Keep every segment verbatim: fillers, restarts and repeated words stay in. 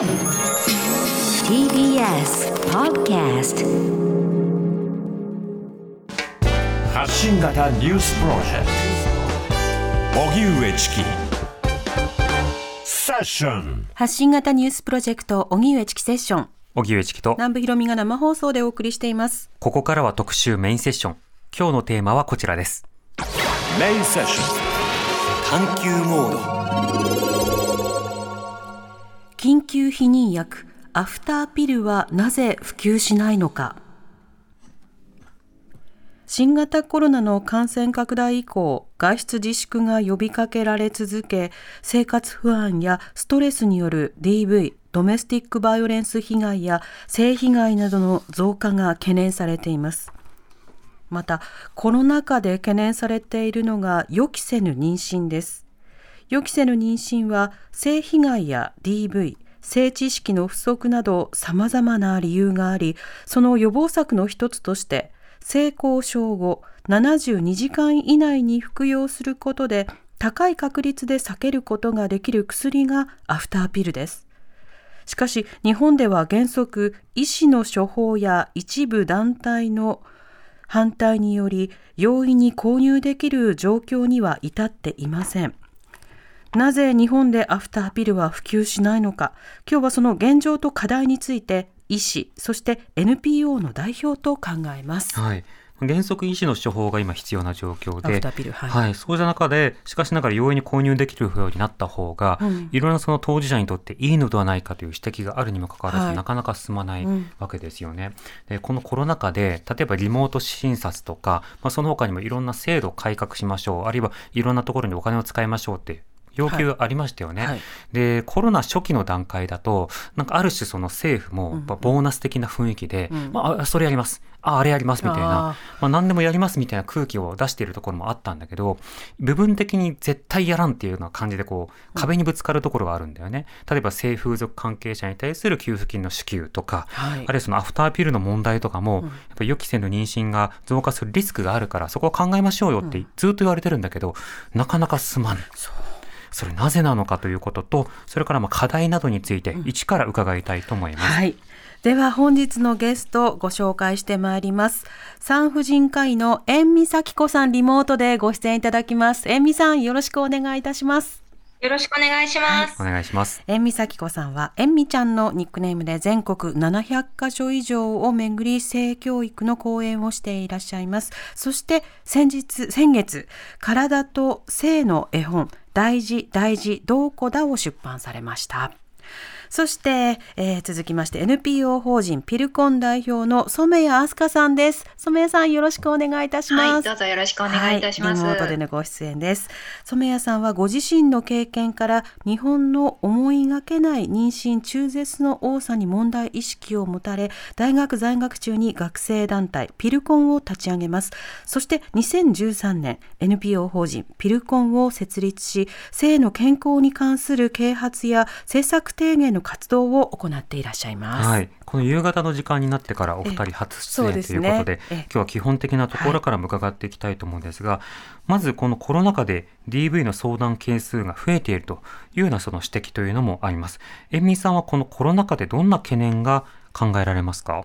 ティービーエス Podcast 発信型ニュースプロジェクト荻上チキセッション発信型ニュースプロジェクト荻上チキセッション荻上チキと南部ひろみが生放送でお送りしています。ここからは特集メインセッション。今日のテーマはこちらです。メインセッション探求モード。緊急避妊薬アフターピルはなぜ普及しないのか。新型コロナの感染拡大以降、外出自粛が呼びかけられ続け、生活不安やストレスによる ディーブイ ドメスティックバイオレンス被害や性被害などの増加が懸念されています。またコロナ禍で懸念されているのが予期せぬ妊娠です。予期せぬ妊娠は性被害や ディーブイ、性知識の不足など様々な理由があり、その予防策の一つとして、性交渉後ななじゅうにじかん以内に服用することで高い確率で避けることができる薬がアフターピルです。しかし日本では原則、医師の処方や一部団体の反対により容易に購入できる状況には至っていません。なぜ日本でアフターピルは普及しないのか。今日はその現状と課題について医師、そして エヌピーオー の代表と考えます、はい。原則医師の処方が今必要な状況でアフターピル、はいはい、そうした中でしかしながら容易に購入できるようになった方が、うん、いろんなその当事者にとっていいのではないかという指摘があるにもかかわらず、はい、なかなか進まないわけですよね、うん、でこのコロナ禍で例えばリモート診察とか、まあ、その他にもいろんな制度改革しましょう、あるいはいろんなところにお金を使いましょうって要求ありましたよね、はいはい、でコロナ初期の段階だとなんかある種その政府もボーナス的な雰囲気で、うんうん、まあ、それやります、ああれやりますみたいな、あ、まあ、何でもやりますみたいな空気を出しているところもあったんだけど、部分的に絶対やらんっていうような感じでこう壁にぶつかるところがあるんだよね、うん、例えば性風俗関係者に対する給付金の支給とか、はい、あるいはそのアフターピルの問題とかも、うん、やっぱ予期せぬ妊娠が増加するリスクがあるからそこを考えましょうよってずっと言われてるんだけど、うん、なかなか進まない。そうそれなぜなのかということと、それからまあ課題などについて一から伺いたいと思います、うん、はい。では本日のゲストをご紹介してまいります。産婦人科医の遠見咲子さん、リモートでご出演いただきます。遠見さん、よろしくお願いいたします。よろしくお願いします、はい、お願いします。遠見咲子さんは遠見ちゃんのニックネームで全国ななひゃっかしょ以上を巡り性教育の講演をしていらっしゃいます。そして先日先月体と性の絵本大事大事どうこだを出版されました。そして、えー、続きまして エヌピーオー 法人ピルコン代表の染谷飛鳥さんです。染谷さん、よろしくお願いいたします、はい、どうぞよろしくお願いいたします、はい、リモートでのご出演です。染谷さんはご自身の経験から日本の思いがけない妊娠中絶の多さに問題意識を持たれ、大学在学中に学生団体ピルコンを立ち上げます。そしてにせんじゅうさんねん エヌピーオー 法人ピルコンを設立し、性の健康に関する啓発や政策提言の活動を行っていらっしゃいます、はい。この夕方の時間になってからお二人初出演ということで、今日は基本的なところから伺っていきたいと思うんですが、まずこのコロナ禍で ディーブイ の相談件数が増えているというようなその指摘というのもあります。遠見さんはこのコロナ禍でどんな懸念が考えられますか。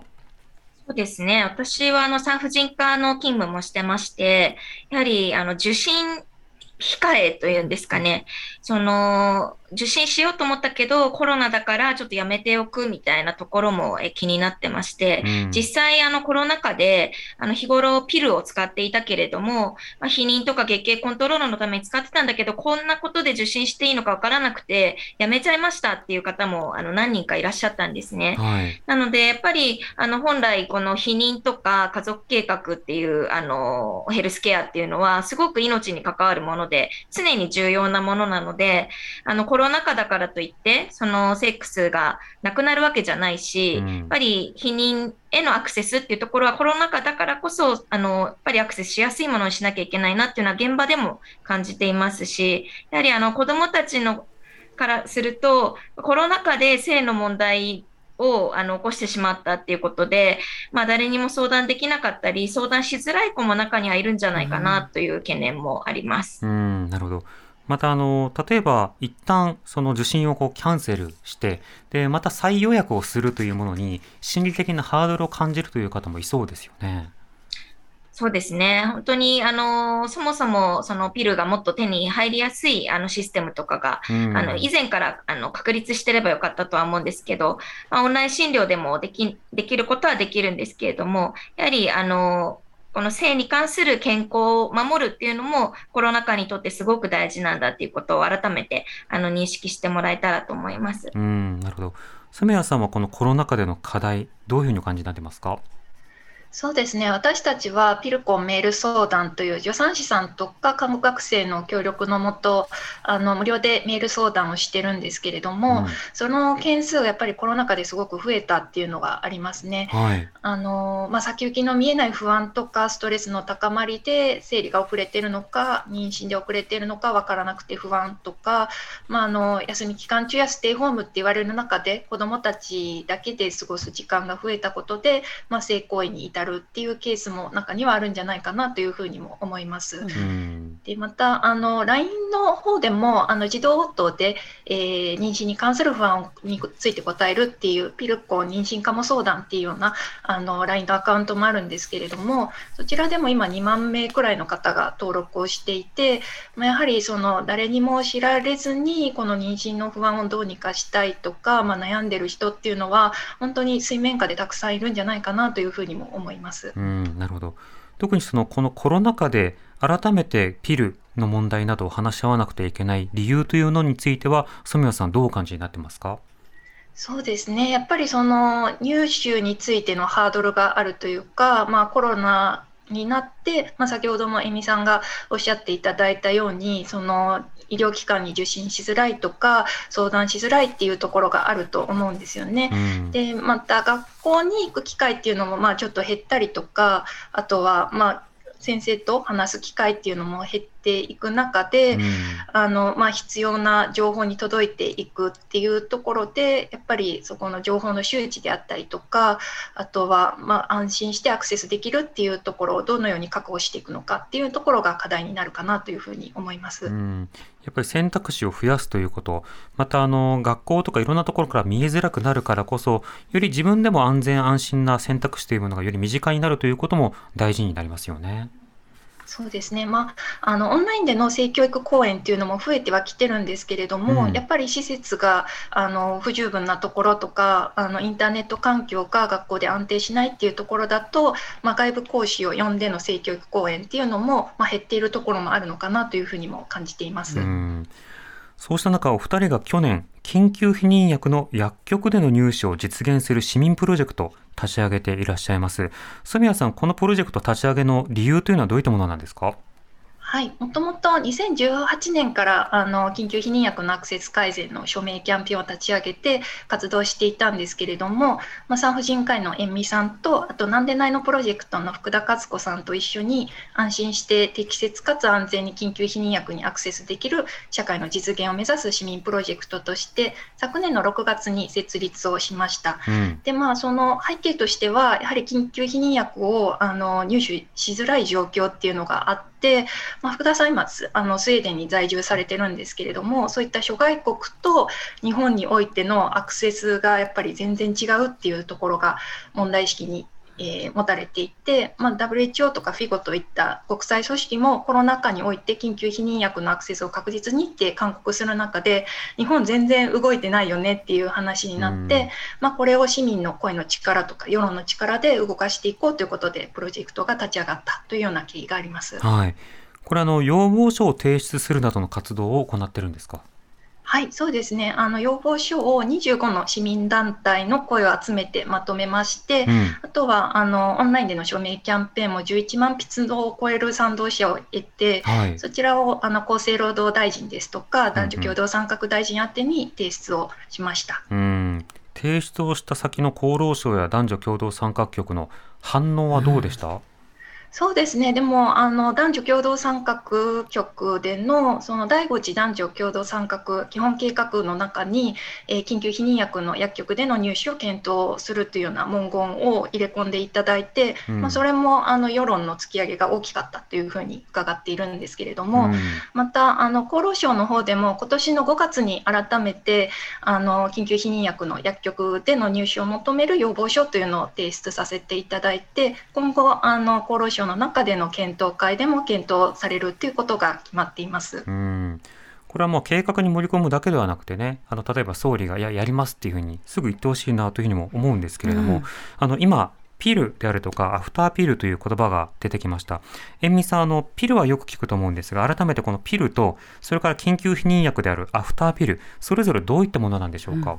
そうですね、私はあの産婦人科の勤務もしてまして、やはりあの受診控えというんですかね、その受診しようと思ったけどコロナだからちょっとやめておくみたいなところもえ気になってまして、うん、実際あのコロナ禍であの日頃ピルを使っていたけれども、まあ、避妊とか月経コントロールのために使ってたんだけど、こんなことで受診していいのかわからなくてやめちゃいましたっていう方もあの何人かいらっしゃったんですね、はい、なのでやっぱりあの本来この避妊とか家族計画っていうあのヘルスケアっていうのはすごく命に関わるもので常に重要なものなので、あのコロナ禍だからといってそのセックスがなくなるわけじゃないし、うん、やっぱり避妊へのアクセスっていうところはコロナ禍だからこそあのやっぱりアクセスしやすいものにしなきゃいけないなっていうのは現場でも感じていますし、やはりあの子どもたちのからするとコロナ禍で性の問題をあの起こしてしまったっていうことで、まあ、誰にも相談できなかったり相談しづらい子も中にはいるんじゃないかなという懸念もあります、うんうん、なるほど。またあの例えば一旦その受診をこうキャンセルしてでまた再予約をするというものに心理的なハードルを感じるという方もいそうですよね。そうですね。本当に、あの、そもそも、そのピルがもっと手に入りやすい、あの、システムとかが、うん、あの、以前から、あの、確立してればよかったとは思うんですけど、まあ、オンライン診療でもでき、できることはできるんですけれども、やはり、あの、この性に関する健康を守るっていうのも、コロナ禍にとってすごく大事なんだっていうことを改めて、あの、認識してもらえたらと思います。うん、なるほど。住谷さんはこのコロナ禍での課題、どういうふうにお感じになってますか？そうですね、私たちはピルコンメール相談という助産師さんとか看護学生の協力のもとあの無料でメール相談をしてるんですけれども、うん、その件数がやっぱりコロナ禍ですごく増えたっていうのがありますね、はいあのまあ、先行きの見えない不安とかストレスの高まりで生理が遅れているのか妊娠で遅れているのか分からなくて不安とか、まあ、あの休み期間中やステイホームって言われる中で子どもたちだけで過ごす時間が増えたことで、まあ、性行為に至るっていうケースも中にはあるんじゃないかなというふうにも思います、うん、でまたあの ライン の方でもあの自動応答で、えー、妊娠に関する不安について答えるっていうピルコ妊娠過模相談っていうようなあの ライン のアカウントもあるんですけれどもそちらでも今にまんめいくらいの方が登録をしていて、まあ、やはりその誰にも知られずにこの妊娠の不安をどうにかしたいとか、まあ、悩んでる人っていうのは本当に水面下でたくさんいるんじゃないかなというふうにも思いますうん、なるほど。特にそのこのコロナ禍で改めてピルの問題などを話し合わなくてはいけない理由というのについては染谷さんどうお感じになってますか？そうですね、やっぱりその入手についてのハードルがあるというか、まあ、コロナになって、まあ、先ほども恵美さんがおっしゃっていただいたようにその医療機関に受診しづらいとか相談しづらいっていうところがあると思うんですよね、うん、でまた学校に行く機会っていうのもまあちょっと減ったりとかあとはまあ先生と話す機会っていうのも減っていく中で、うんあのまあ、必要な情報に届いていくっていうところでやっぱりそこの情報の周知であったりとかあとはまあ安心してアクセスできるっていうところをどのように確保していくのかっていうところが課題になるかなというふうに思います、うん、やっぱり選択肢を増やすということまたあの学校とかいろんなところから見えづらくなるからこそより自分でも安全安心な選択肢というものがより身近になるということも大事になりますよね。そうですね、まあ、あのオンラインでの性教育講演というのも増えてはきてるんですけれども、うん、やっぱり施設があの不十分なところとかあのインターネット環境が学校で安定しないっていうところだと、まあ、外部講師を呼んでの性教育講演っていうのも、まあ、減っているところもあるのかなというふうにも感じています、うん、そうした中お二人が去年緊急避妊薬の薬局での入手を実現する市民プロジェクトを立ち上げていらっしゃいます。染谷さん、このプロジェクト立ち上げの理由というのはどういったものなんですか？はい、もともとにせんじゅうはちねんからあの緊急避妊薬のアクセス改善の署名キャンペーンを立ち上げて活動していたんですけれども、まあ、産婦人科医の遠見さんとあとなんでないのプロジェクトの福田和子さんと一緒に安心して適切かつ安全に緊急避妊薬にアクセスできる社会の実現を目指す市民プロジェクトとして昨年のろくがつに設立をしました、うん、でまあその背景としてはやはり緊急避妊薬をあの入手しづらい状況っていうのがあってでまあ、福田さん今あのスウェーデンに在住されてるんですけれどもそういった諸外国と日本においてのアクセスがやっぱり全然違うっていうところが問題意識に、えー、持たれていて、まあ、ダブリューエイチオー とか フィゴ といった国際組織もコロナ禍において緊急避妊薬のアクセスを確実にって勧告する中で日本全然動いてないよねっていう話になって、まあ、これを市民の声の力とか世論の力で動かしていこうということでプロジェクトが立ち上がったというような経緯があります、はい、これあの要望書を提出するなどの活動を行ってるんですか？はい、そうですね。あの要望書をにじゅうごの市民団体の声を集めてまとめまして、うん、あとはあのオンラインでの署名キャンペーンもじゅういちまんぴつを超える賛同者を得て、はい、そちらをあの厚生労働大臣ですとか男女共同参画大臣宛てに提出をしました、うんうん、提出をした先の厚労省や男女共同参画局の反応はどうでした？うんそうですね。でもあの男女共同参画局で の, その第ご次男女共同参画基本計画の中に、えー、緊急避妊薬の薬局での入手を検討するというような文言を入れ込んでいただいて、うんまあ、それもあの世論の突き上げが大きかったというふうに伺っているんですけれども、うん、またあの厚労省の方でも今年のごがつに改めてあの緊急避妊薬の薬局での入手を求める要望書というのを提出させていただいて、今後あの厚労省の中での検討会でも検討されるということが決まっています。うん、これはもう計画に盛り込むだけではなくてね、あの例えば総理が や, やりますっていうふうにすぐ言ってほしいなというふうにも思うんですけれども、うん、あの今ピルであるとかアフターピルという言葉が出てきました。えんみさん、あのピルはよく聞くと思うんですが、改めてこのピルとそれから緊急避妊薬であるアフターピル、それぞれどういったものなんでしょうか。うん、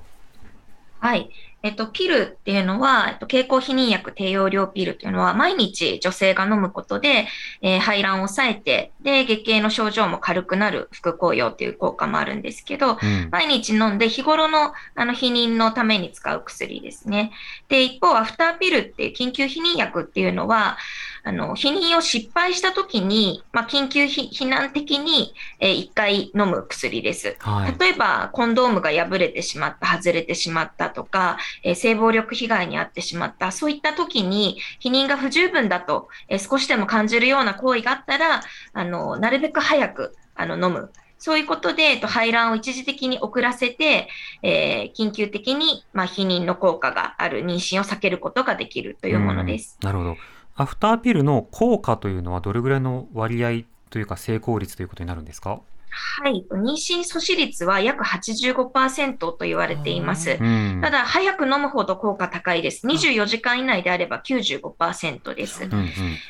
はい。えっと、ピルっていうのは、えっと、経口避妊薬低用量ピルというのは、毎日女性が飲むことで、えー、排卵を抑えて、で、月経の症状も軽くなる副効用という効果もあるんですけど、うん、毎日飲んで日頃の、あの、避妊のために使う薬ですね。で、一方、アフターピルっていう緊急避妊薬っていうのは、あの、避妊を失敗したときに、まあ、緊急避難的に、えー、いっかい飲む薬です。はい、例えば、コンドームが破れてしまった、外れてしまったとか、えー、性暴力被害に遭ってしまった、そういったときに、避妊が不十分だと、えー、少しでも感じるような行為があったら、あの、なるべく早く、あの、飲む。そういうことで、えっと、排卵を一時的に遅らせて、えー、緊急的に、まあ、避妊の効果がある妊娠を避けることができるというものです。なるほど。アフターピルの効果というのはどれぐらいの割合というか成功率ということになるんですか？はい、妊娠阻止率は約 はちじゅうごパーセント と言われています、うん、ただ早く飲むほど効果高いです。にじゅうよじかん以内であれば きゅうじゅうごパーセント です、うんうん、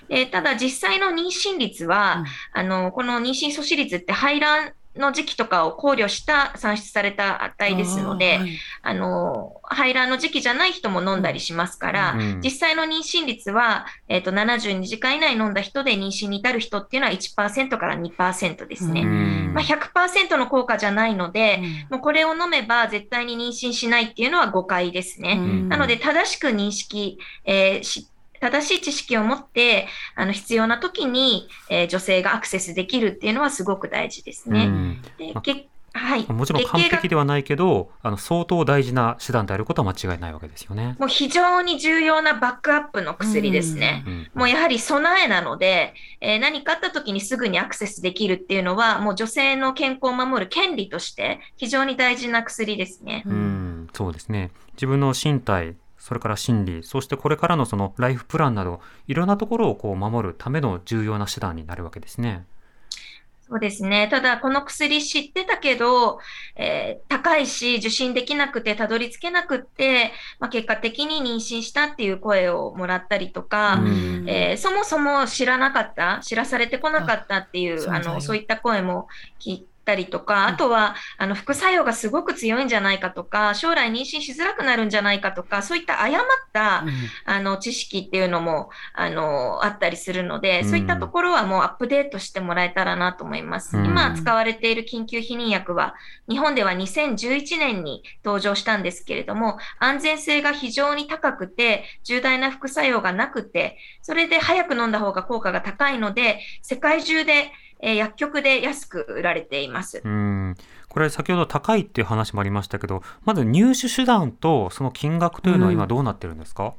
えー、ただ実際の妊娠率は、うん、あのこの妊娠阻止率って排卵の時期とかを考慮した算出された値ですので、あ、はい、あの排卵の時期じゃない人も飲んだりしますから、うん、実際の妊娠率は、えーと、ななじゅうにじかん以内飲んだ人で妊娠に至る人っていうのは いちパーセント から にパーセント ですね、うん、まあ、ひゃくパーセント の効果じゃないので、うん、もうこれを飲めば絶対に妊娠しないっていうのは誤解ですね、うん、なので正しく認識、えー、し正しい知識を持って、あの必要な時に、えー、女性がアクセスできるっていうのはすごく大事ですね。うん、で、け、はい、もちろん完璧ではないけど、あの相当大事な手段であることは間違いないわけですよね。もう非常に重要なバックアップの薬ですね。うんうん、もうやはり備えなので、えー、何かあった時にすぐにアクセスできるっていうのは、もう女性の健康を守る権利として非常に大事な薬ですね。うんうん、そうですね。自分の身体、それから心理、そしてこれからのそのライフプランなど、いろんなところをこう守るための重要な手段になるわけですね。そうですね。ただこの薬知ってたけど、えー、高いし受診できなくてたどり着けなくって、まあ、結果的に妊娠したっていう声をもらったりとか、えー、そもそも知らなかった、知らされてこなかったっていう、あ、あの、そういった声も聞いてたりとか、あとはあの副作用がすごく強いんじゃないかとか、将来妊娠しづらくなるんじゃないかとか、そういった誤った、うん、あの知識っていうのも あのあったりするので、そういったところはもうアップデートしてもらえたらなと思います、うん、今使われている緊急避妊薬は日本ではにせんじゅういちねんに登場したんですけれども、安全性が非常に高くて重大な副作用がなくて、それで早く飲んだ方が効果が高いので、世界中でえー、薬局で安く売られています。うん、これ先ほど高いっていう話もありましたけど、まず入手手段とその金額というのは今どうなってるんですか？うん、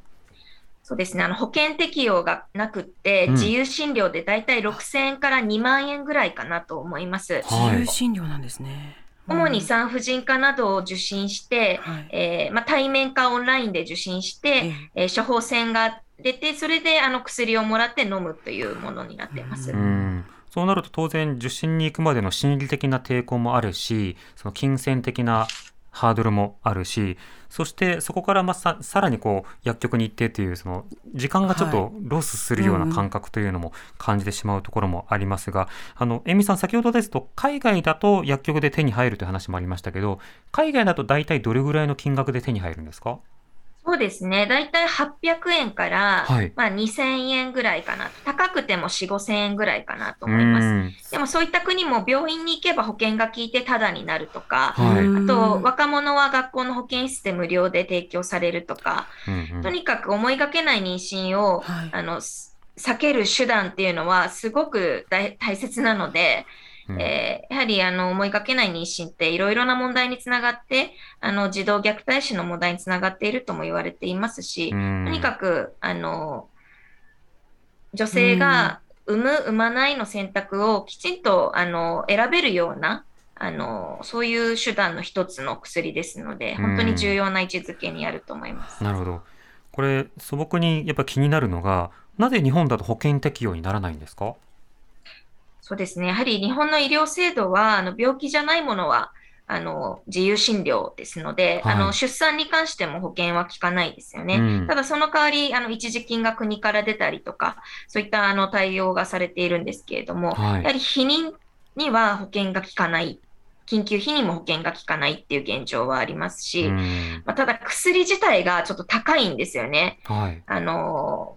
そうですね、あの保険適用がなくって、うん、自由診療でだいたいろくせんえんからにまんえんぐらいかなと思います。はい、自由診療なんですね。主に産婦人科などを受診して、はい、えーまあ、対面かオンラインで受診して、えー、処方箋が出て、それであの薬をもらって飲むというものになっています。うん、そうなると当然受診に行くまでの心理的な抵抗もあるし、その金銭的なハードルもあるし、そしてそこからま さ, さらにこう薬局に行ってという、その時間がちょっとロスするような感覚というのも感じてしまうところもありますが、あのえみさん、先ほどですと海外だと薬局で手に入るという話もありましたけど、海外だと大体どれぐらいの金額で手に入るんですか？そうですね。だいたいはっぴゃくえんから、はい、まあ、にせんえんぐらいかな。高くても よん、ごせんえんぐらいかなと思います。でもそういった国も病院に行けば保険が効いてタダになるとか、はい、あと若者は学校の保健室で無料で提供されるとか、うんうん、とにかく思いがけない妊娠を、はい、あの避ける手段っていうのはすごく大切なので、うんえー、やはりあの思いがけない妊娠っていろいろな問題につながってあの児童虐待死の問題につながっているとも言われていますし、うん、とにかくあの女性が産む産まないの選択をきちんとあの選べるようなあのそういう手段の一つの薬ですので、本当に重要な位置づけにあると思います。なるほど。これ素朴にやっぱ気になるのが、なぜ日本だと保険適用にならないんですか？そうですね、やはり日本の医療制度はあの病気じゃないものはあの自由診療ですので、はい、あの出産に関しても保険は効かないですよね、うん、ただその代わりあの一時金が国から出たりとか、そういったあの対応がされているんですけれども、はい、やはり避妊には保険が効かない、緊急避妊も保険が効かないっていう現状はありますし、うんまあ、ただ薬自体がちょっと高いんですよね、はい、あの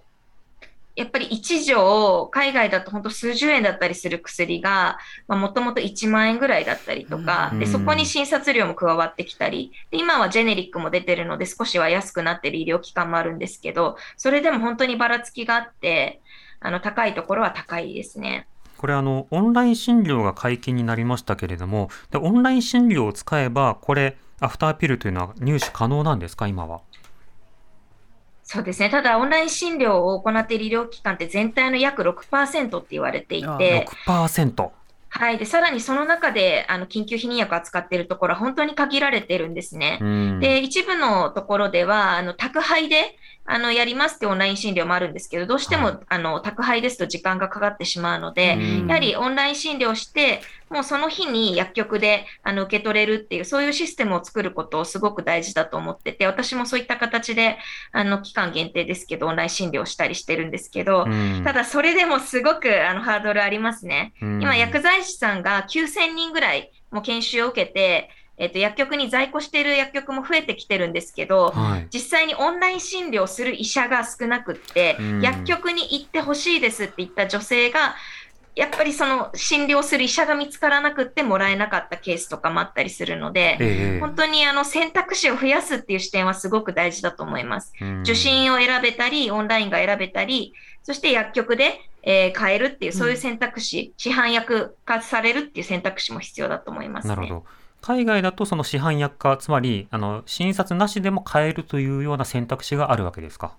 やっぱりいち錠海外だと本当数十円だったりする薬がもともといちまんえんぐらいだったりとか、うん、でそこに診察料も加わってきたりで、今はジェネリックも出てるので少しは安くなってる医療機関もあるんですけど、それでも本当にばらつきがあって、あの高いところは高いですね。これあのオンライン診療が解禁になりましたけれども、でオンライン診療を使えばこれアフターピルというのは入手可能なんですか今は？そうですね、ただオンライン診療を行っている医療機関って全体の約 ろくパーセント って言われていて、 ろくパーセント、はい、でさらにその中であの緊急避妊薬を扱っているところは本当に限られているんですね。で一部のところではあの宅配であのやりますってオンライン診療もあるんですけど、どうしても、はい、あの宅配ですと時間がかかってしまうので、やはりオンライン診療してもうその日に薬局であの受け取れるっていう、そういうシステムを作ることをすごく大事だと思ってて、私もそういった形であの期間限定ですけどオンライン診療したりしてるんですけど、ただそれでもすごくあのハードルありますね。今薬剤師さんがきゅうせんにんぐらいも研修を受けて、えっと、薬局に在庫している薬局も増えてきてるんですけど、はい、実際にオンライン診療する医者が少なくって、うん、薬局に行ってほしいですって言った女性がやっぱりその診療する医者が見つからなくってもらえなかったケースとかもあったりするので、えー、本当にあの選択肢を増やすっていう視点はすごく大事だと思います、うん、受診を選べたりオンラインが選べたり、そして薬局で、えー、買えるっていう、そういう選択肢、うん、市販薬化されるっていう選択肢も必要だと思いますね。なるほど。海外だとその市販薬化、つまりあの診察なしでも買えるというような選択肢があるわけですか？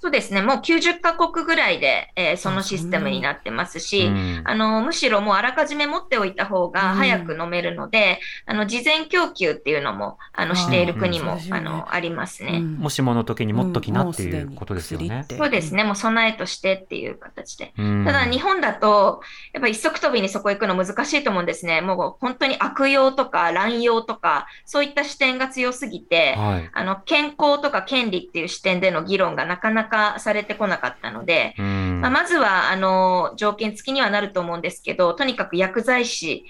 そうですね、もうきゅうじゅっかこくぐらいで、えー、そのシステムになってますし、うん、あのむしろもうあらかじめ持っておいた方が早く飲めるので、うん、あの事前供給っていうのもあのしている国も、うんうん、あのありますね、うん、もしもの時に持っときなっていうことですよね、うん、そうですね、もう備えとしてっていう形で、うん、ただ日本だとやっぱり一足飛びにそこ行くの難しいと思うんですね。もう本当に悪用とか乱用とかそういった視点が強すぎて、はい、あの健康とか権利っていう視点での議論がなかなかされてこなかったので、まあ、まずはあの条件付きにはなると思うんですけど、とにかく薬剤師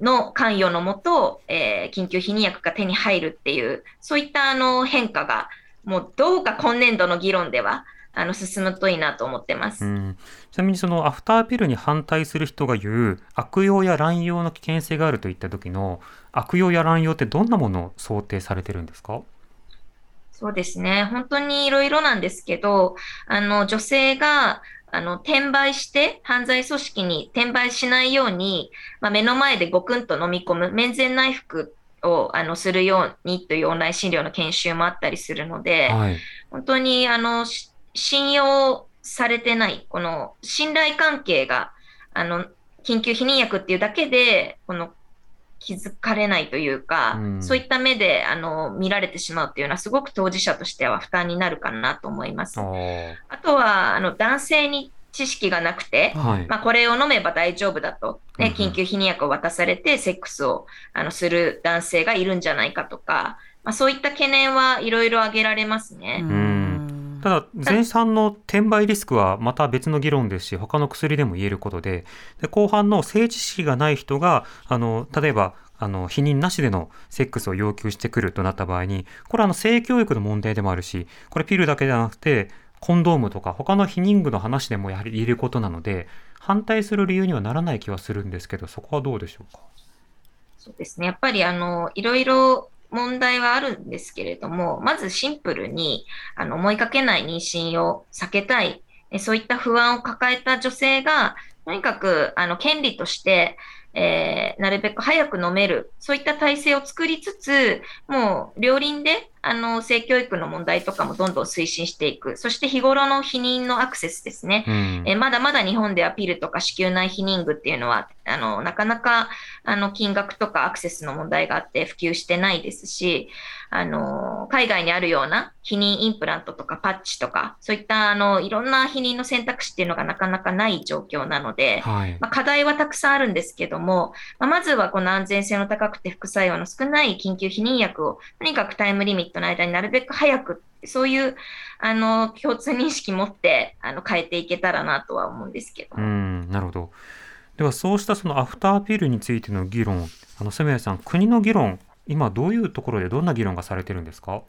の関与のもと、えー、緊急避妊薬が手に入るっていう、そういったあの変化がもうどうか今年度の議論ではあの進むといいなと思ってます。うん、ちなみにそのアフターピルに反対する人が言う悪用や乱用の危険性があるといった時の悪用や乱用ってどんなものを想定されてるんですか？そうですね、本当にいろいろなんですけど、あの女性があの転売して犯罪組織に転売しないように、まあ、目の前でゴクンと飲み込む面前内服をあのするようにというオンライン診療の研修もあったりするので、はい、本当にあの信用されてないこの信頼関係があの緊急避妊薬っていうだけでこの気づかれないというか、うん、そういった目であの見られてしまうというのはすごく当事者としては負担になるかなと思います。あとはあの男性に知識がなくて、はい、まあ、これを飲めば大丈夫だと、ね、緊急避妊薬を渡されてセックスをあのする男性がいるんじゃないかとか、まあ、そういった懸念はいろいろ挙げられますね。うん、ただ前半の転売リスクはまた別の議論ですし、他の薬でも言えること で, で後半の性知識がない人があの例えばあの避妊なしでのセックスを要求してくるとなった場合に、これはあの性教育の問題でもあるし、これピルだけじゃなくてコンドームとか他の避妊具の話でもやはり言えることなので、反対する理由にはならない気はするんですけど、そこはどうでしょうか？そうですね、やっぱりあのいろいろ問題はあるんですけれども、まずシンプルにあの思いかけない妊娠を避けたいそういった不安を抱えた女性がとにかくあの権利として、えー、なるべく早く飲めるそういった体制を作りつつ、もう両輪であの性教育の問題とかもどんどん推進していく。そして日頃の避妊のアクセスですね、うんえー、まだまだ日本ではピルとか子宮内避妊具っていうのはあのなかなかあの金額とかアクセスの問題があって普及してないですし、あの海外にあるような避妊インプラントとかパッチとかそういったあのいろんな避妊の選択肢っていうのがなかなかない状況なので、はいまあ、課題はたくさんあるんですけども、まあ、まずはこの安全性の高くて副作用の少ない緊急避妊薬をとにかくタイムリミットの間になるべく早く、そういうあの共通認識を持ってあの変えていけたらなとは思うんですけど。うん、なるほど。ではそうしたそのアフターピルについての議論、あの住谷さん、国の議論今どういうところでどんな議論がされてるんですか？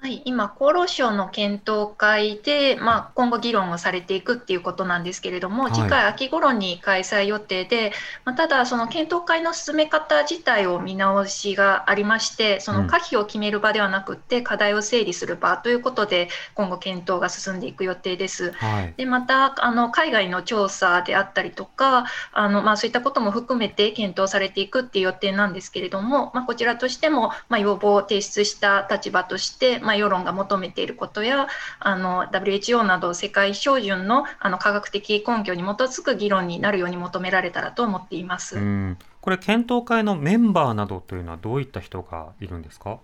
はい、今厚労省の検討会で、まあ、今後議論をされていくっていうことなんですけれども、次回秋頃に開催予定で、まあ、ただその検討会の進め方自体を見直しがありまして、その可否を決める場ではなくって課題を整理する場ということで今後検討が進んでいく予定です、はい、でまたあの海外の調査であったりとかあの、まあ、そういったことも含めて検討されていくっていう予定なんですけれども、まあ、こちらとしても、まあ、要望を提出した立場として、まあ世論が求めていることやあの ダブリューエイチオー など世界標準 の, あの科学的根拠に基づく議論になるように求められたらと思っています。うん、これ検討会のメンバーなどというのはどういった人がいるんですか？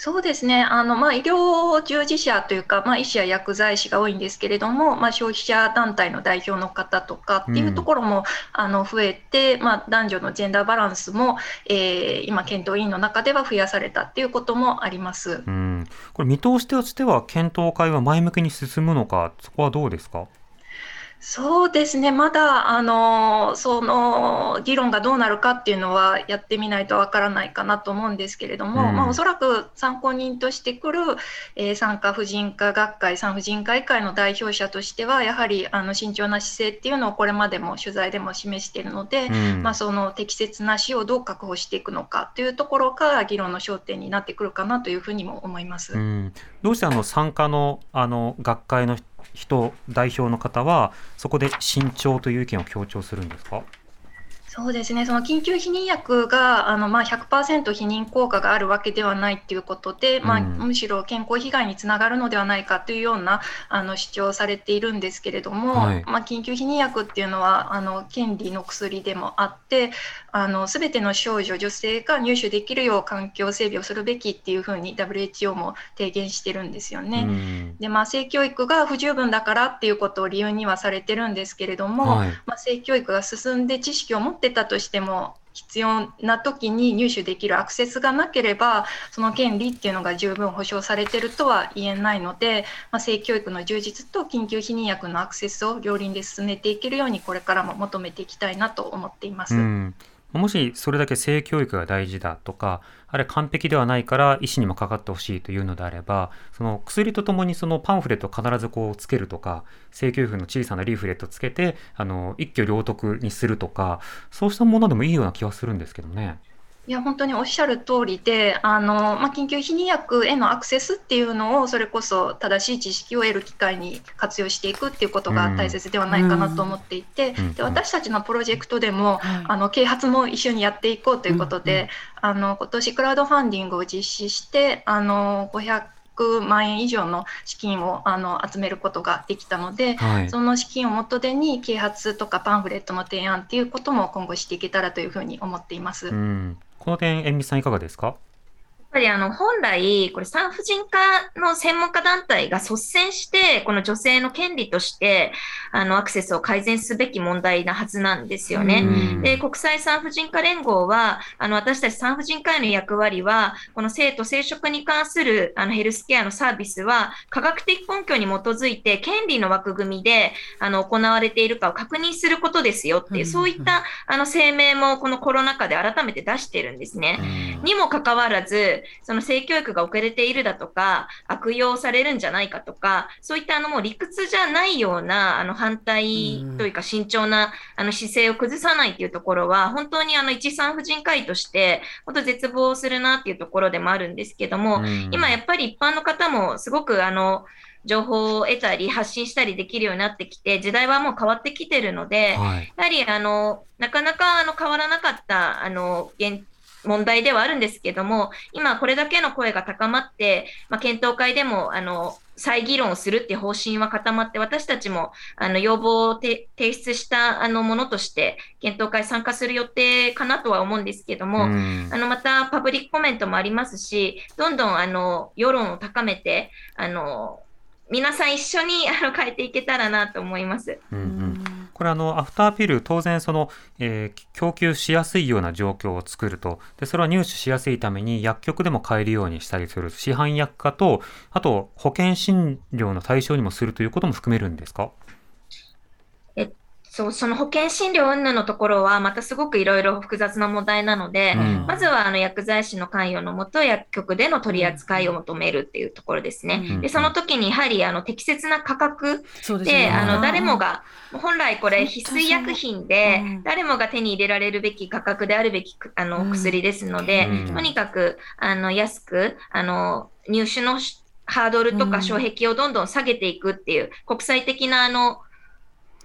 そうですね、あの、まあ、医療従事者というか、まあ、医師や薬剤師が多いんですけれども、まあ、消費者団体の代表の方とかっていうところも、うん、あの増えて、まあ、男女のジェンダーバランスも、えー、今検討委員の中では増やされたっていうこともあります、うん、これ見通しとしては検討会は前向きに進むのか、そこはどうですか？そうですね、まだあのその議論がどうなるかっていうのはやってみないとわからないかなと思うんですけれども、うんまあ、おそらく参考人としてくる、えー、産科婦人科学会産婦人科医会の代表者としてはやはりあの慎重な姿勢っていうのをこれまでも取材でも示しているので、うんまあ、その適切な死をどう確保していくのかというところが議論の焦点になってくるかなというふうにも思います、うん、どうしてあの産科の、あの学会の人代表の方はそこで慎重という意見を強調するんですか？そうですね、その緊急避妊薬があの、まあ、ひゃくパーセント 避妊効果があるわけではないということで、まあ、むしろ健康被害につながるのではないかというようなあの主張をされているんですけれども、はいまあ、緊急避妊薬っていうのはあの権利の薬でもあってすべての少女女性が入手できるよう環境整備をするべきっていうふうに ダブリューエイチオー も提言してるんですよね、うんでまあ、性教育が不十分だからっていうことを理由にはされてるんですけれども、はいまあ、性教育が進んで知識を持ってたとしても必要な時に入手できるアクセスがなければその権利っていうのが十分保障されているとは言えないので、まあ、性教育の充実と緊急避妊薬のアクセスを両輪で進めていけるようにこれからも求めていきたいなと思っています、うん、もしそれだけ性教育が大事だとかあれ完璧ではないから医師にもかかってほしいというのであれば、その薬とともにそのパンフレットを必ずこうつけるとか性教育の小さなリーフレットをつけてあの一挙両得にするとかそうしたものでもいいような気はするんですけどね。いや本当におっしゃる通りであの、まあ、緊急避妊薬へのアクセスっていうのをそれこそ正しい知識を得る機会に活用していくっていうことが大切ではないかなと思っていて、うんうん、で私たちのプロジェクトでも、うん、あの啓発も一緒にやっていこうということで、うんうん、あの今年クラウドファンディングを実施してあのごひゃくまんえん以上の資金をあの集めることができたので、はい、その資金を元手に啓発とかパンフレットの提案っていうことも今後していけたらというふうに思っています、うんこの点、遠見さんいかがですか？やっぱりあの本来これ産婦人科の専門家団体が率先してこの女性の権利としてあのアクセスを改善すべき問題なはずなんですよね。で国際産婦人科連合はあの私たち産婦人科医の役割はこの性と生殖に関するあのヘルスケアのサービスは科学的根拠に基づいて権利の枠組みであの行われているかを確認することですよっていうそういったあの声明もこのコロナ禍で改めて出してるんですね。にもかかわらずその性教育が遅れているだとか悪用されるんじゃないかとかそういったあのもう理屈じゃないようなあの反対というか慎重なあの姿勢を崩さないというところは本当にあの一産婦人科医として本当絶望するなというところでもあるんですけども、今やっぱり一般の方もすごくあの情報を得たり発信したりできるようになってきて、時代はもう変わってきてるので、はい、やはりあのなかなかあの変わらなかったあの現問題ではあるんですけども、今これだけの声が高まって、まあ、検討会でもあの再議論をするっていう方針は固まって、私たちもあの要望をて提出したあのものとして検討会参加する予定かなとは思うんですけども、うん、あのまたパブリックコメントもありますし、どんどんあの世論を高めてあの皆さん一緒にあの変えていけたらなと思います、うんうん。これあのアフターピル、当然その、えー、供給しやすいような状況を作ると、でそれは入手しやすいために薬局でも買えるようにしたりする、市販薬化と、あと保険診療の対象にもするということも含めるんですか？えそうその保険診療云々のところはまたすごくいろいろ複雑な問題なので、うん、まずはあの薬剤師の関与のもと薬局での取り扱いを求めるっていうところですね、うんうん。でその時にやはりあの適切な価格 で, で、ね、あの誰もが本来これ必須医薬品で誰もが手に入れられるべき価格であるべきあの薬ですので、うん、とにかくあの安くあの入手のハードルとか障壁をどんどん下げていくっていう、国際的なあの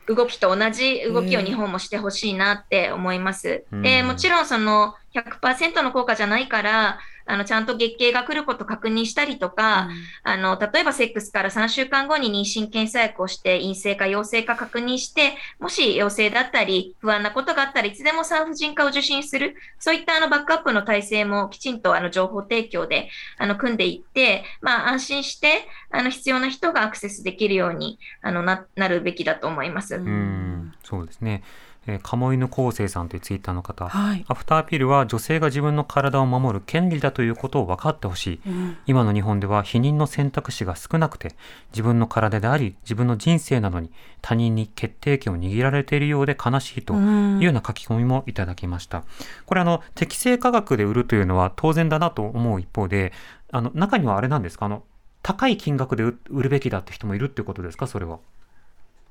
動きと同じ動きを日本もしてほしいなって思います、うん。でもちろんその ひゃくパーセント の効果じゃないから、あのちゃんと月経が来ること確認したりとか、うん、あの例えばセックスからさんしゅうかんごに妊娠検査薬をして陰性か陽性か確認して、もし陽性だったり不安なことがあったらいつでも産婦人科を受診する、そういったあのバックアップの体制もきちんとあの情報提供であの組んでいって、まあ、安心してあの必要な人がアクセスできるようにあの な, なるべきだと思います、うん。そうですね。えー、鴨犬厚生さんというツイッターの方、はい、アフターピルは女性が自分の体を守る権利だということを分かってほしい、うん、今の日本では避妊の選択肢が少なくて、自分の体であり自分の人生なのに他人に決定権を握られているようで悲しいというような書き込みもいただきました、うん。これあの適正価格で売るというのは当然だなと思う一方で、あの中にはあれなんですか、あの高い金額で売るべきだって人もいるってことですか、それは。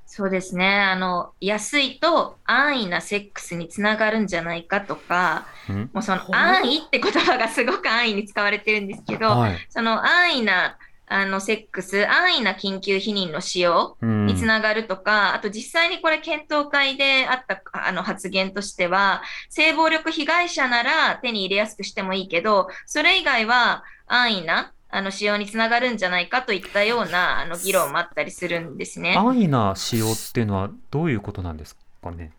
そうですね、あの安いと安易なセックスにつながるんじゃないかとか、もうその安易って言葉がすごく安易に使われてるんですけど、はい、その安易なあのセックス、安易な緊急避妊の使用につながるとか、うん、あと実際にこれ検討会であったあの発言としては、性暴力被害者なら手に入れやすくしてもいいけど、それ以外は安易なあの使用につながるんじゃないかといったようなあの議論もあったりするんですね。安易な使用っていうのはどういうことなんですかね。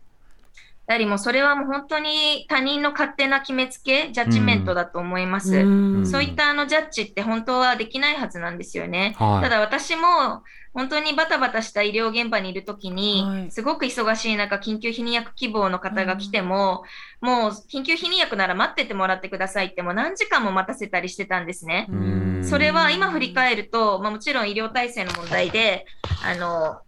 やはりもうそれはもう本当に他人の勝手な決めつけ、ジャッジメントだと思います、うん。そういったあのジャッジって本当はできないはずなんですよね、はい。ただ私も本当にバタバタした医療現場にいるときに、すごく忙しい中、緊急避妊薬希望の方が来ても、うん、もう緊急避妊薬なら待っててもらってくださいって、もう何時間も待たせたりしてたんですね。うん、それは今振り返ると、まあ、もちろん医療体制の問題で、あの、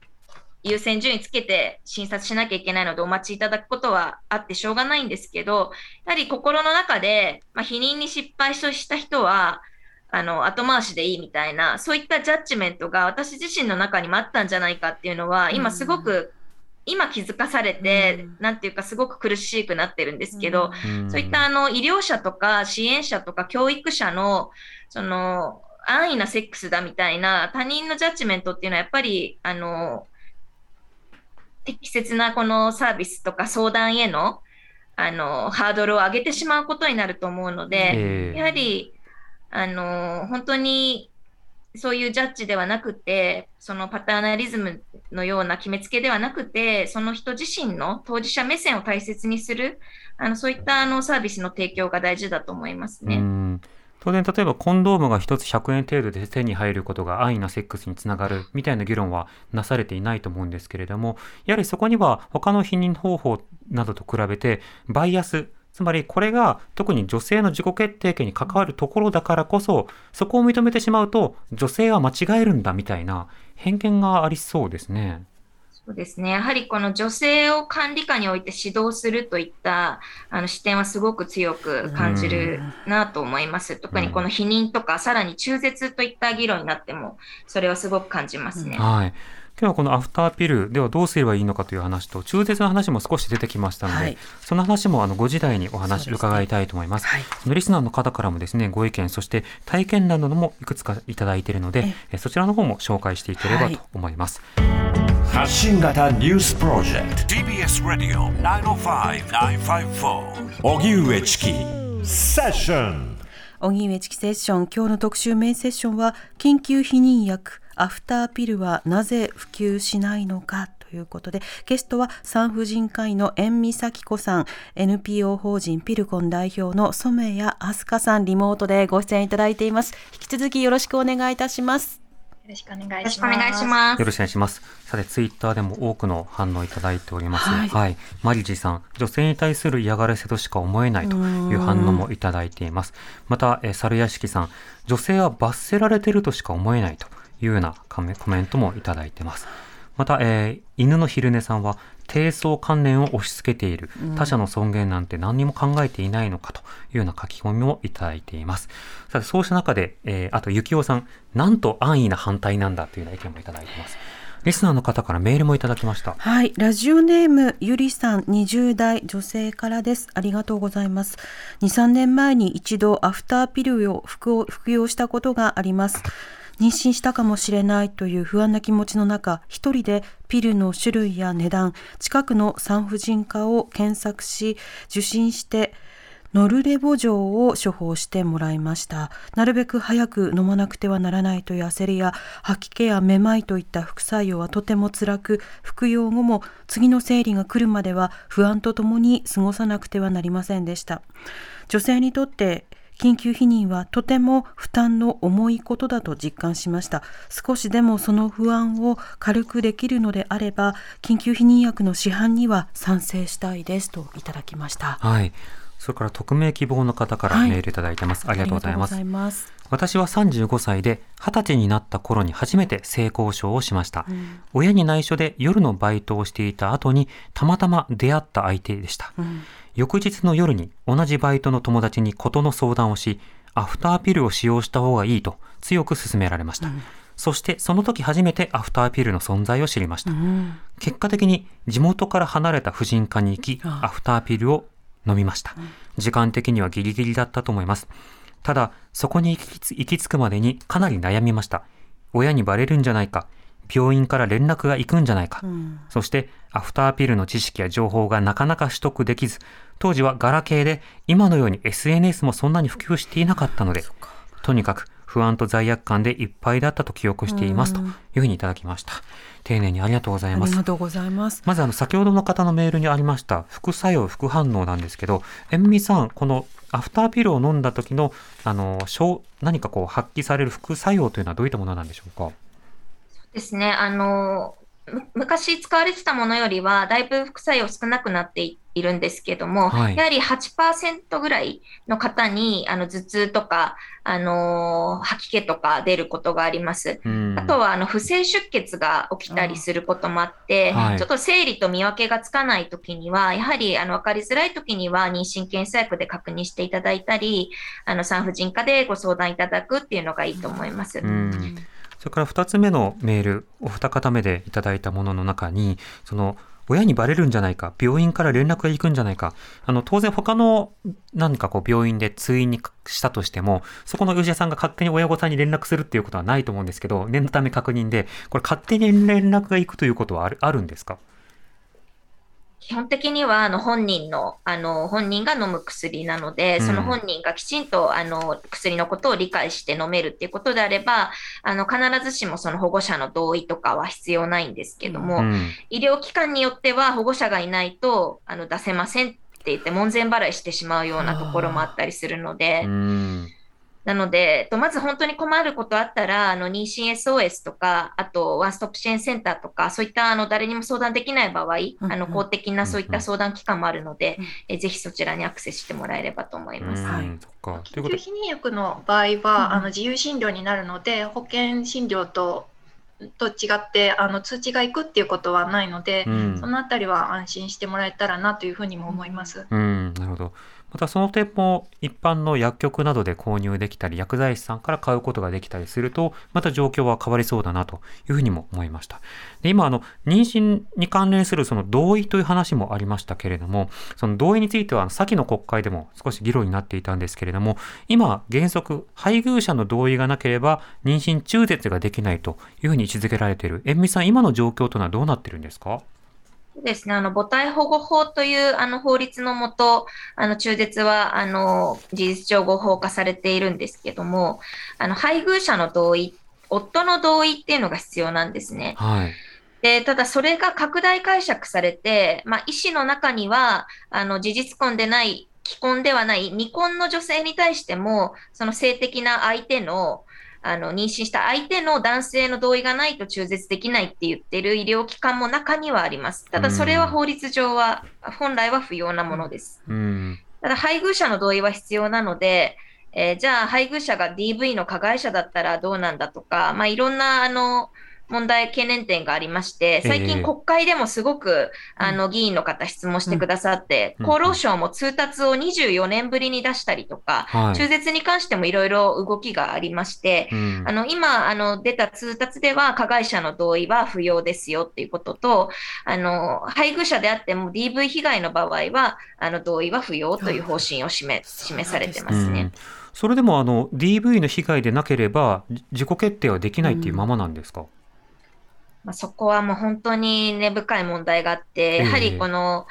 優先順位つけて診察しなきゃいけないのでお待ちいただくことはあってしょうがないんですけど、やはり心の中で、まあ、避妊に失敗した人は、あの後回しでいいみたいな、そういったジャッジメントが私自身の中にもあったんじゃないかっていうのは、今すごく、うん、今気づかされて、うん、なんていうかすごく苦しくなってるんですけど、うん、そういったあの医療者とか支援者とか教育者のその安易なセックスだみたいな他人のジャッジメントっていうのは、やっぱりあの適切なこのサービスとか相談への、あのハードルを上げてしまうことになると思うので、やはりあの本当にそういうジャッジではなくて、そのパターナリズムのような決めつけではなくて、その人自身の当事者目線を大切にする、あのそういったあのサービスの提供が大事だと思いますね。うん、当然、例えばコンドームがひとつひゃくえん程度で手に入ることが安易なセックスにつながるみたいな議論はなされていないと思うんですけれども、やはりそこには他の避妊方法などと比べてバイアス、つまりこれが特に女性の自己決定権に関わるところだからこそ、そこを認めてしまうと女性は間違えるんだみたいな偏見がありそうですね。そうですね、やはりこの女性を管理下において指導するといったあの視点はすごく強く感じるなと思います。特にこの避妊とかさらに中絶といった議論になってもそれはすごく感じますね、うん、はい。今日はこのアフターピルではどうすればいいのかという話と中絶の話も少し出てきましたので、はい、その話もあのご時代にお話伺いたいと思います。はい、リスナーの方からもですねご意見そして体験などもいくつかいただいているのでそちらの方も紹介していければと思います。はい、発信型ニュースプロジェクト ティービーエス ラディオ きゅうまるご きゅうごよん 荻上チキセッション。荻上チキセッション、今日の特集メインセッションは緊急避妊薬アフターピルはなぜ普及しないのかということで、ゲストは産婦人科医の遠見咲子さん、 エヌピーオー 法人ピルコン代表の染谷飛鳥さん、リモートでご出演いただいています。引き続きよろしくお願いいたします。よろしくお願いします。よろしくお願いします。さてツイッターでも多くの反応いただいております。はいはい、マリジさん、女性に対する嫌がらせとしか思えないという反応もいただいています。またえ猿屋敷さん、女性は罰せられてるとしか思えないというようなコメントもいただいてます。また、えー、犬の昼寝さんは低層観念を押し付けている、他者の尊厳なんて何にも考えていないのかというような書き込みもいただいています。さてそうした中で、えー、あとゆきおさん、なんと安易な反対なんだというような意見もいただいています。リスナーの方からメールもいただきました。はい、ラジオネームゆりさん、にじゅう代女性からです。ありがとうございます。 に,さん 年前に一度アフターピルを服用したことがあります。妊娠したかもしれないという不安な気持ちの中、一人でピルの種類や値段、近くの産婦人科を検索し受診してノルレボ錠を処方してもらいました。なるべく早く飲まなくてはならないという焦りや吐き気やめまいといった副作用はとても辛く、服用後も次の生理が来るまでは不安とともに過ごさなくてはなりませんでした。女性にとって緊急避妊はとても負担の重いことだと実感しました。少しでもその不安を軽くできるのであれば、緊急避妊薬の市販には賛成したいですといただきました。はい。それから匿名希望の方からメールいただいてます。はい、ありがとうございます。ありがとうございます。私はさんじゅうごさいではたちになった頃に初めて性交渉をしました。うん、親に内緒で夜のバイトをしていた後にたまたま出会った相手でした。うん、翌日の夜に同じバイトの友達に事の相談をし、アフターピルを使用した方がいいと強く勧められました。うん、そしてその時初めてアフターピルの存在を知りました。うん、結果的に地元から離れた婦人科に行き、アフターピルを飲みました。うん、時間的にはギリギリだったと思います。ただそこに行きつ、行き着くまでにかなり悩みました。親にバレるんじゃないか、病院から連絡が行くんじゃないか、うん、そしてアフターピルの知識や情報がなかなか取得できず、当時はガラケーで今のように エスエヌエス もそんなに普及していなかったので、とにかく不安と罪悪感でいっぱいだったと記憶していますというふうにいただきました。丁寧にありがとうございます。ありがとうございます。まずあの先ほどの方のメールにありました副作用副反応なんですけど、遠見さん、このアフターピルを飲んだ時のあの何かこう発揮される副作用というのはどういったものなんでしょうか。そうですね、あの昔使われてたものよりはだいぶ副作用少なくなっていているんですけども、はい、やはり はちパーセント ぐらいの方にあの頭痛とか、あのー、吐き気とか出ることがあります。あとはあの不正出血が起きたりすることもあって、はい、ちょっと生理と見分けがつかないときにはやはりあの分かりづらいときには妊娠検査薬で確認していただいたり、あの産婦人科でご相談いただくっていうのがいいと思います。うん、それからふたつめのメール、お二方目でいただいたものの中に、その親にバレるんじゃないか、病院から連絡が行くんじゃないか、あの当然他の何かこう病院で通院にしたとしてもそこの医者さんが勝手に親御さんに連絡するっていうことはないと思うんですけど、念のため確認で、これ勝手に連絡が行くということはある、あるんですか。基本的にはあの本人の、あの本人が飲む薬なので、その本人がきちんとあの薬のことを理解して飲めるっていうことであれば、あの必ずしもその保護者の同意とかは必要ないんですけども、うん、医療機関によっては保護者がいないとあの出せませんって言って門前払いしてしまうようなところもあったりするので、うん、なのでまず本当に困ることあったら、あの妊娠 エスオーエス とか、あとワンストップ支援センターとか、そういったあの誰にも相談できない場合、あの公的なそういった相談機関もあるので、えぜひそちらにアクセスしてもらえればと思います。緊急避妊薬の場合はあの自由診療になるので、保険診療とと違ってあの通知がいくっていうことはないので、うん、そのあたりは安心してもらえたらなというふうにも思います、うん、なるほど。またその点も一般の薬局などで購入できたり薬剤師さんから買うことができたりするとまた状況は変わりそうだなというふうにも思いました。で今あの妊娠に関連するその同意という話もありましたけれども、その同意については先の国会でも少し議論になっていたんですけれども、今原則配偶者の同意がなければ妊娠中絶ができないというふうに位置づけられている。遠見さん、今の状況というのはどうなっているんですか？ですね、あの母体保護法というあの法律のもと、あの中絶はあの事実上合法化されているんですけども、あの配偶者の同意、夫の同意っていうのが必要なんですね。はい、でただそれが拡大解釈されて、まあ、医師の中にはあの事実婚でない既婚ではない未婚の女性に対してもその性的な相手のあの妊娠した相手の男性の同意がないと中絶できないって言ってる医療機関も中にはあります。ただそれは法律上は本来は不要なものです。うん、ただ配偶者の同意は必要なので、えー、じゃあ配偶者が ディーブイ の加害者だったらどうなんだとか、まあ、いろんなあの問題懸念点がありまして、最近国会でもすごくあの議員の方質問してくださって、うんうん、厚労省も通達をにじゅうよねんぶりに出したりとか、はい、中絶に関してもいろいろ動きがありまして、うん、あの今あの出た通達では加害者の同意は不要ですよっていうことと、あの配偶者であっても ディーブイ 被害の場合はあの同意は不要という方針を示、示されてますね。うん、それでもあの ディーブイ の被害でなければ自己決定はできないっていうままなんですか？うん、まあ、そこはもう本当に根深い問題があって、やはりこの、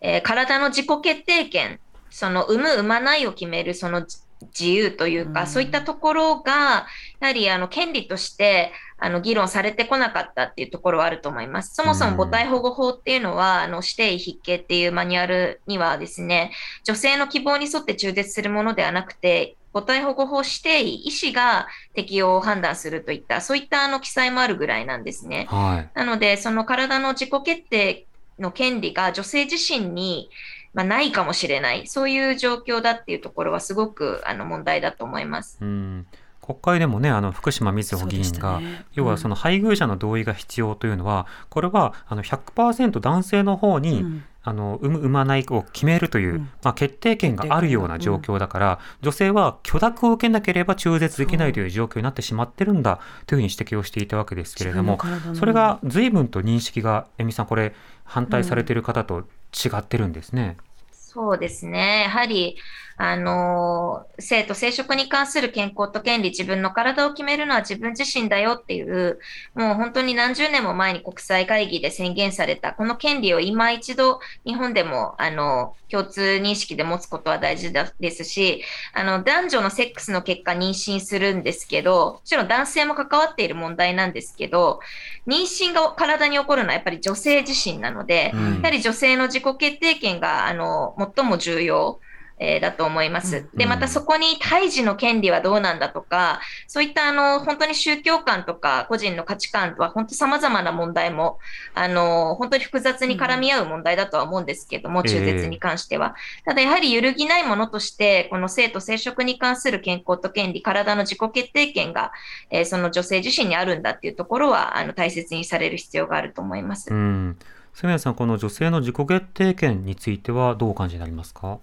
えーえー、体の自己決定権、その産む産まないを決めるその自由というか、うん、そういったところがやはりあの権利としてあの議論されてこなかったっていうところはあると思います。そもそも母体保護法っていうのは、うん、あの指定必携っていうマニュアルにはですね、女性の希望に沿って中絶するものではなくて、母体保護法指定医、医師が適用を判断するといった、そういったあの記載もあるぐらいなんですね。はい、なので、その体の自己決定の権利が女性自身に、まあ、ないかもしれない、そういう状況だっていうところはすごくあの問題だと思います。うん、国会でもね、あの福島みずほ議員が、ね、うん、要はその配偶者の同意が必要というのは、これはあの ひゃくパーセント 男性の方に、うん、あの産む産まないを決めるという、うん、まあ、決定権があるような状況だから、うん、女性は許諾を受けなければ中絶できないという状況になってしまってるんだというふうに指摘をしていたわけですけれども、それが随分と認識が、えみさん、これ反対されている方と違ってるんですね。うん、そうですね、やはりあの性と生殖に関する健康と権利、自分の体を決めるのは自分自身だよっていう、もう本当に何十年も前に国際会議で宣言されたこの権利を今一度日本でもあの共通認識で持つことは大事ですし、あの男女のセックスの結果妊娠するんですけど、もちろん男性も関わっている問題なんですけど、妊娠が体に起こるのはやっぱり女性自身なので、うん、やはり女性の自己決定権があの最も重要えー、だと思います。で、またそこに胎児の権利はどうなんだとか、そういったあの本当に宗教観とか個人の価値観とは本当様々な問題もあの本当に複雑に絡み合う問題だとは思うんですけども、うん、中絶に関しては、えー、ただやはり揺るぎないものとしてこの性と生殖に関する健康と権利、体の自己決定権が、えー、その女性自身にあるんだっていうところはあの大切にされる必要があると思います。うん、住谷さん、この女性の自己決定権についてはどうお感じになりますか？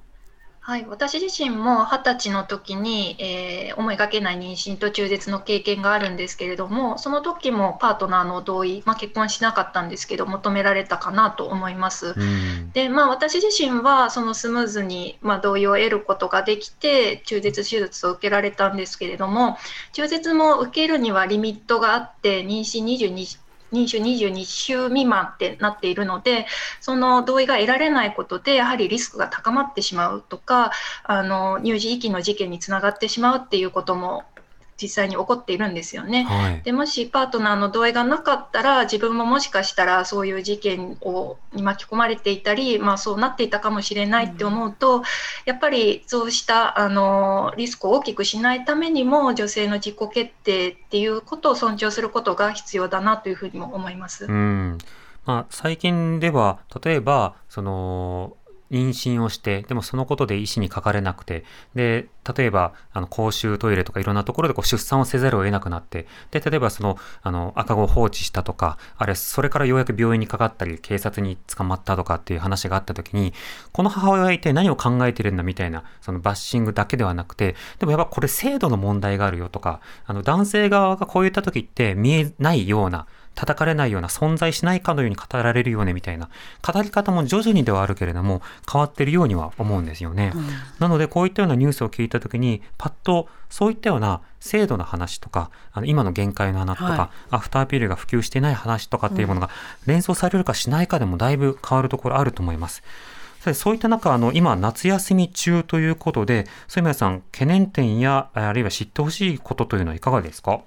はい、私自身もはたちの時に、えー、思いがけない妊娠と中絶の経験があるんですけれども、その時もパートナーの同意、まあ、結婚しなかったんですけど求められたかなと思います。うん、で、まあ、私自身はそのスムーズに、まあ、同意を得ることができて中絶手術を受けられたんですけれども、中絶も受けるにはリミットがあって妊娠にじゅうに妊娠にじゅうにしゅう未満ってなっているので、その同意が得られないことでやはりリスクが高まってしまうとか、あの乳児遺棄の事件につながってしまうっていうことも実際に起こっているんですよね。はい、でもしパートナーの同意がなかったら自分ももしかしたらそういう事件をに巻き込まれていたり、まあ、そうなっていたかもしれないって思うと、うん、やっぱりそうしたあのリスクを大きくしないためにも女性の自己決定っていうことを尊重することが必要だなというふうにも思います。うん、まあ、最近では例えばその妊娠をして、でもそのことで医師にかかれなくて、で、例えば、あの、公衆トイレとかいろんなところでこう出産をせざるを得なくなって、で、例えばその、あの、赤子を放置したとか、あれ、それからようやく病院にかかったり、警察に捕まったとかっていう話があったときに、この母親は一体何を考えてるんだみたいな、そのバッシングだけではなくて、でもやっぱこれ制度の問題があるよとか、あの、男性側がこう言ったときって見えないような、叩かれないような、存在しないかのように語られるよねみたいな語り方も徐々にではあるけれども変わってるようには思うんですよね、うん、なのでこういったようなニュースを聞いたときにパッとそういったような制度の話とか、あの今の限界の話とか、はい、アフターピルが普及していない話とかっていうものが連想されるかしないかでもだいぶ変わるところあると思います。そういった中、あの今夏休み中ということで添宮さん、懸念点やあるいは知ってほしいことというのはいかがですか？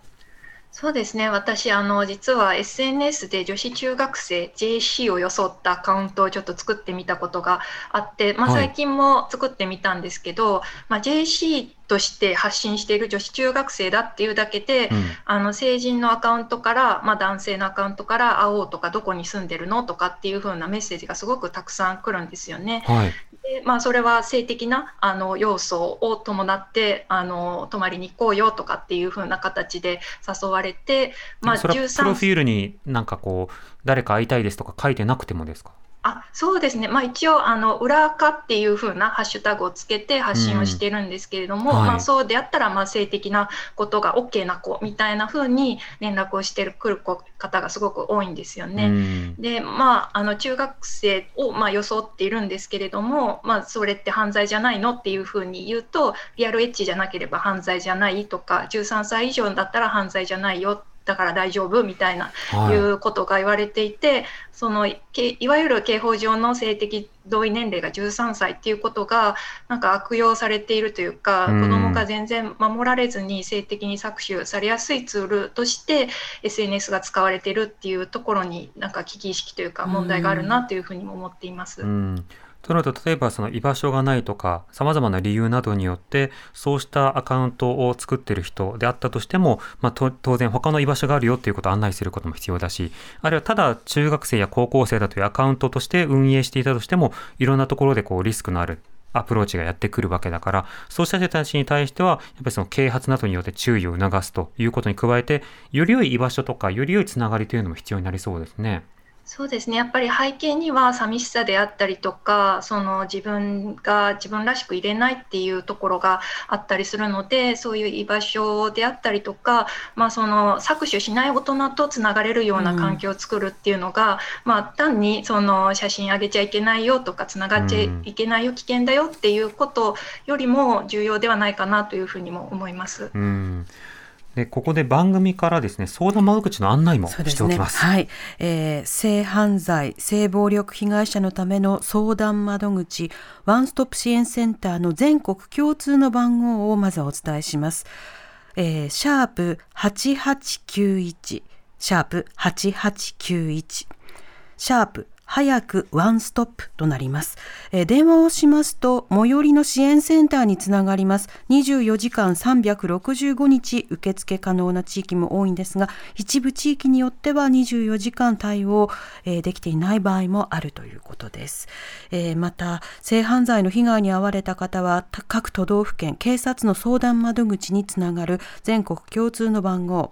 そうですね、私あの実は エスエヌエス で女子中学生 ジェーシー を装ったアカウントをちょっと作ってみたことがあって、まあ、最近も作ってみたんですけど、はい、まあ、ジェーシー として発信している女子中学生だっていうだけで、うん、あの成人のアカウントから、まあ、男性のアカウントから会おうとかどこに住んでるのとかっていう風なメッセージがすごくたくさん来るんですよね、はい、で、まあ、それは性的なあの要素を伴ってあの泊まりに行こうよとかっていう風な形で誘われて、まあ、それはプロフィールになんかこう誰か会いたいですとか書いてなくてもですか？あ、そうですね、まあ、一応あの裏垢っていう風なハッシュタグをつけて発信をしているんですけれども、うん、はい、まあ、そうであったらまあ性的なことが OK な子みたいな風に連絡をしてくる子方がすごく多いんですよね、うん、で、まあ、あの中学生をまあ装っているんですけれども、まあ、それって犯罪じゃないのっていう風に言うと、リアルエッチじゃなければ犯罪じゃないとか、じゅうさんさい以上だったら犯罪じゃないよ、だから大丈夫みたいな、はい、いうことが言われていて、そのいわゆる刑法上の性的同意年齢がじゅうさんさいっていうことがなんか悪用されているというか、子どもが全然守られずに性的に搾取されやすいツールとして エスエヌエス が使われているっていうところになんか危機意識というか問題があるなというふうにも思っています。うん、となると、例えばその居場所がないとかさまざまな理由などによってそうしたアカウントを作っている人であったとしても、まあ、と当然他の居場所があるよっていうことを案内することも必要だし、あるいはただ中学生や高校生だというアカウントとして運営していたとしても、いろんなところでこうリスクのあるアプローチがやってくるわけだから、そうした人たちに対してはやっぱりその啓発などによって注意を促すということに加えて、より良い居場所とかより良いつながりというのも必要になりそうですね。そうですね、やっぱり背景には寂しさであったりとか、その自分が自分らしくいれないっていうところがあったりするので、そういう居場所であったりとか、まあ、その搾取しない大人とつながれるような環境を作るっていうのが、うん、まあ、単にその写真あげちゃいけないよとかつながっちゃいけないよ、うん、危険だよっていうことよりも重要ではないかなというふうにも思います、うん。で、ここで番組からですね、相談窓口の案内もしておきます。そうですね、はい、えー、性犯罪性暴力被害者のための相談窓口ワンストップ支援センターの全国共通の番号をまずお伝えします。えー、シャープはちはちきゅういち、シャープはちはちきゅういち、シャープ早くワンストップとなります。えー、電話をしますと最寄りの支援センターにつながります。にじゅうよじかんさんびゃくろくじゅうごにち受付可能な地域も多いんですが、一部地域によってはにじゅうよじかん対応、えー、できていない場合もあるということです。えー、また性犯罪の被害に遭われた方は各都道府県警察の相談窓口につながる全国共通の番号、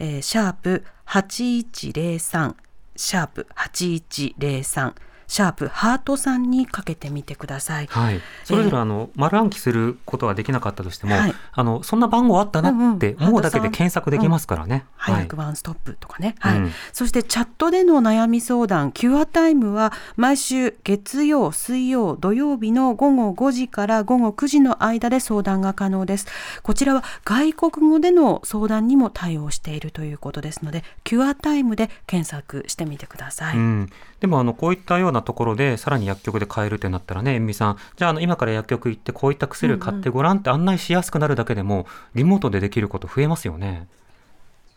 えー、シャープはちいちぜろさん、シャープはちいちぜろさん、シャープハートさんにかけてみてください。はい、それぞれあの、えー、丸暗記することはできなかったとしても、はい、あのそんな番号あったなって思うだけで検索できますからね。うん、はい、早くワンストップとかね、はい、うん。そしてチャットでの悩み相談キュアタイムは毎週月曜水曜土曜日の午後ごじから午後くじの間で相談が可能です。こちらは外国語での相談にも対応しているということですので、キュアタイムで検索してみてください。うん、でもあのこういったようなところでさらに薬局で買えるとなったらね、えみさん、じゃあ、 あの今から薬局行ってこういった薬を買ってごらんって案内しやすくなるだけでもリモートでできること増えますよね。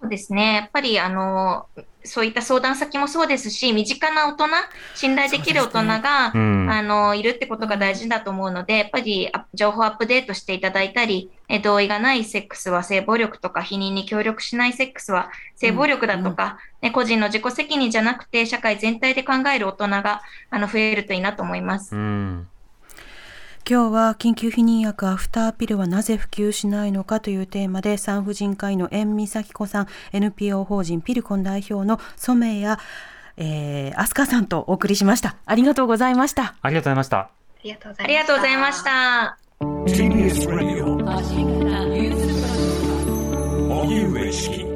そうですね、やっぱりあのそういった相談先もそうですし、身近な大人、信頼できる大人が、ねうん、あのいるってことが大事だと思うので、やっぱり情報アップデートしていただいたり、同意がないセックスは性暴力とか、避妊に協力しないセックスは性暴力だとか、うんね、個人の自己責任じゃなくて社会全体で考える大人があの増えるといいなと思います、うん、今日は緊急避妊薬アフターピルはなぜ普及しないのかというテーマで、産婦人科医の遠見咲子さん、 エヌピーオー 法人ピルコン代表の染谷、えー、飛鳥さんとお送りしました。ありがとうございました。ありがとうございました。ありがとうございました。ティービーエス Radio 荻上チキ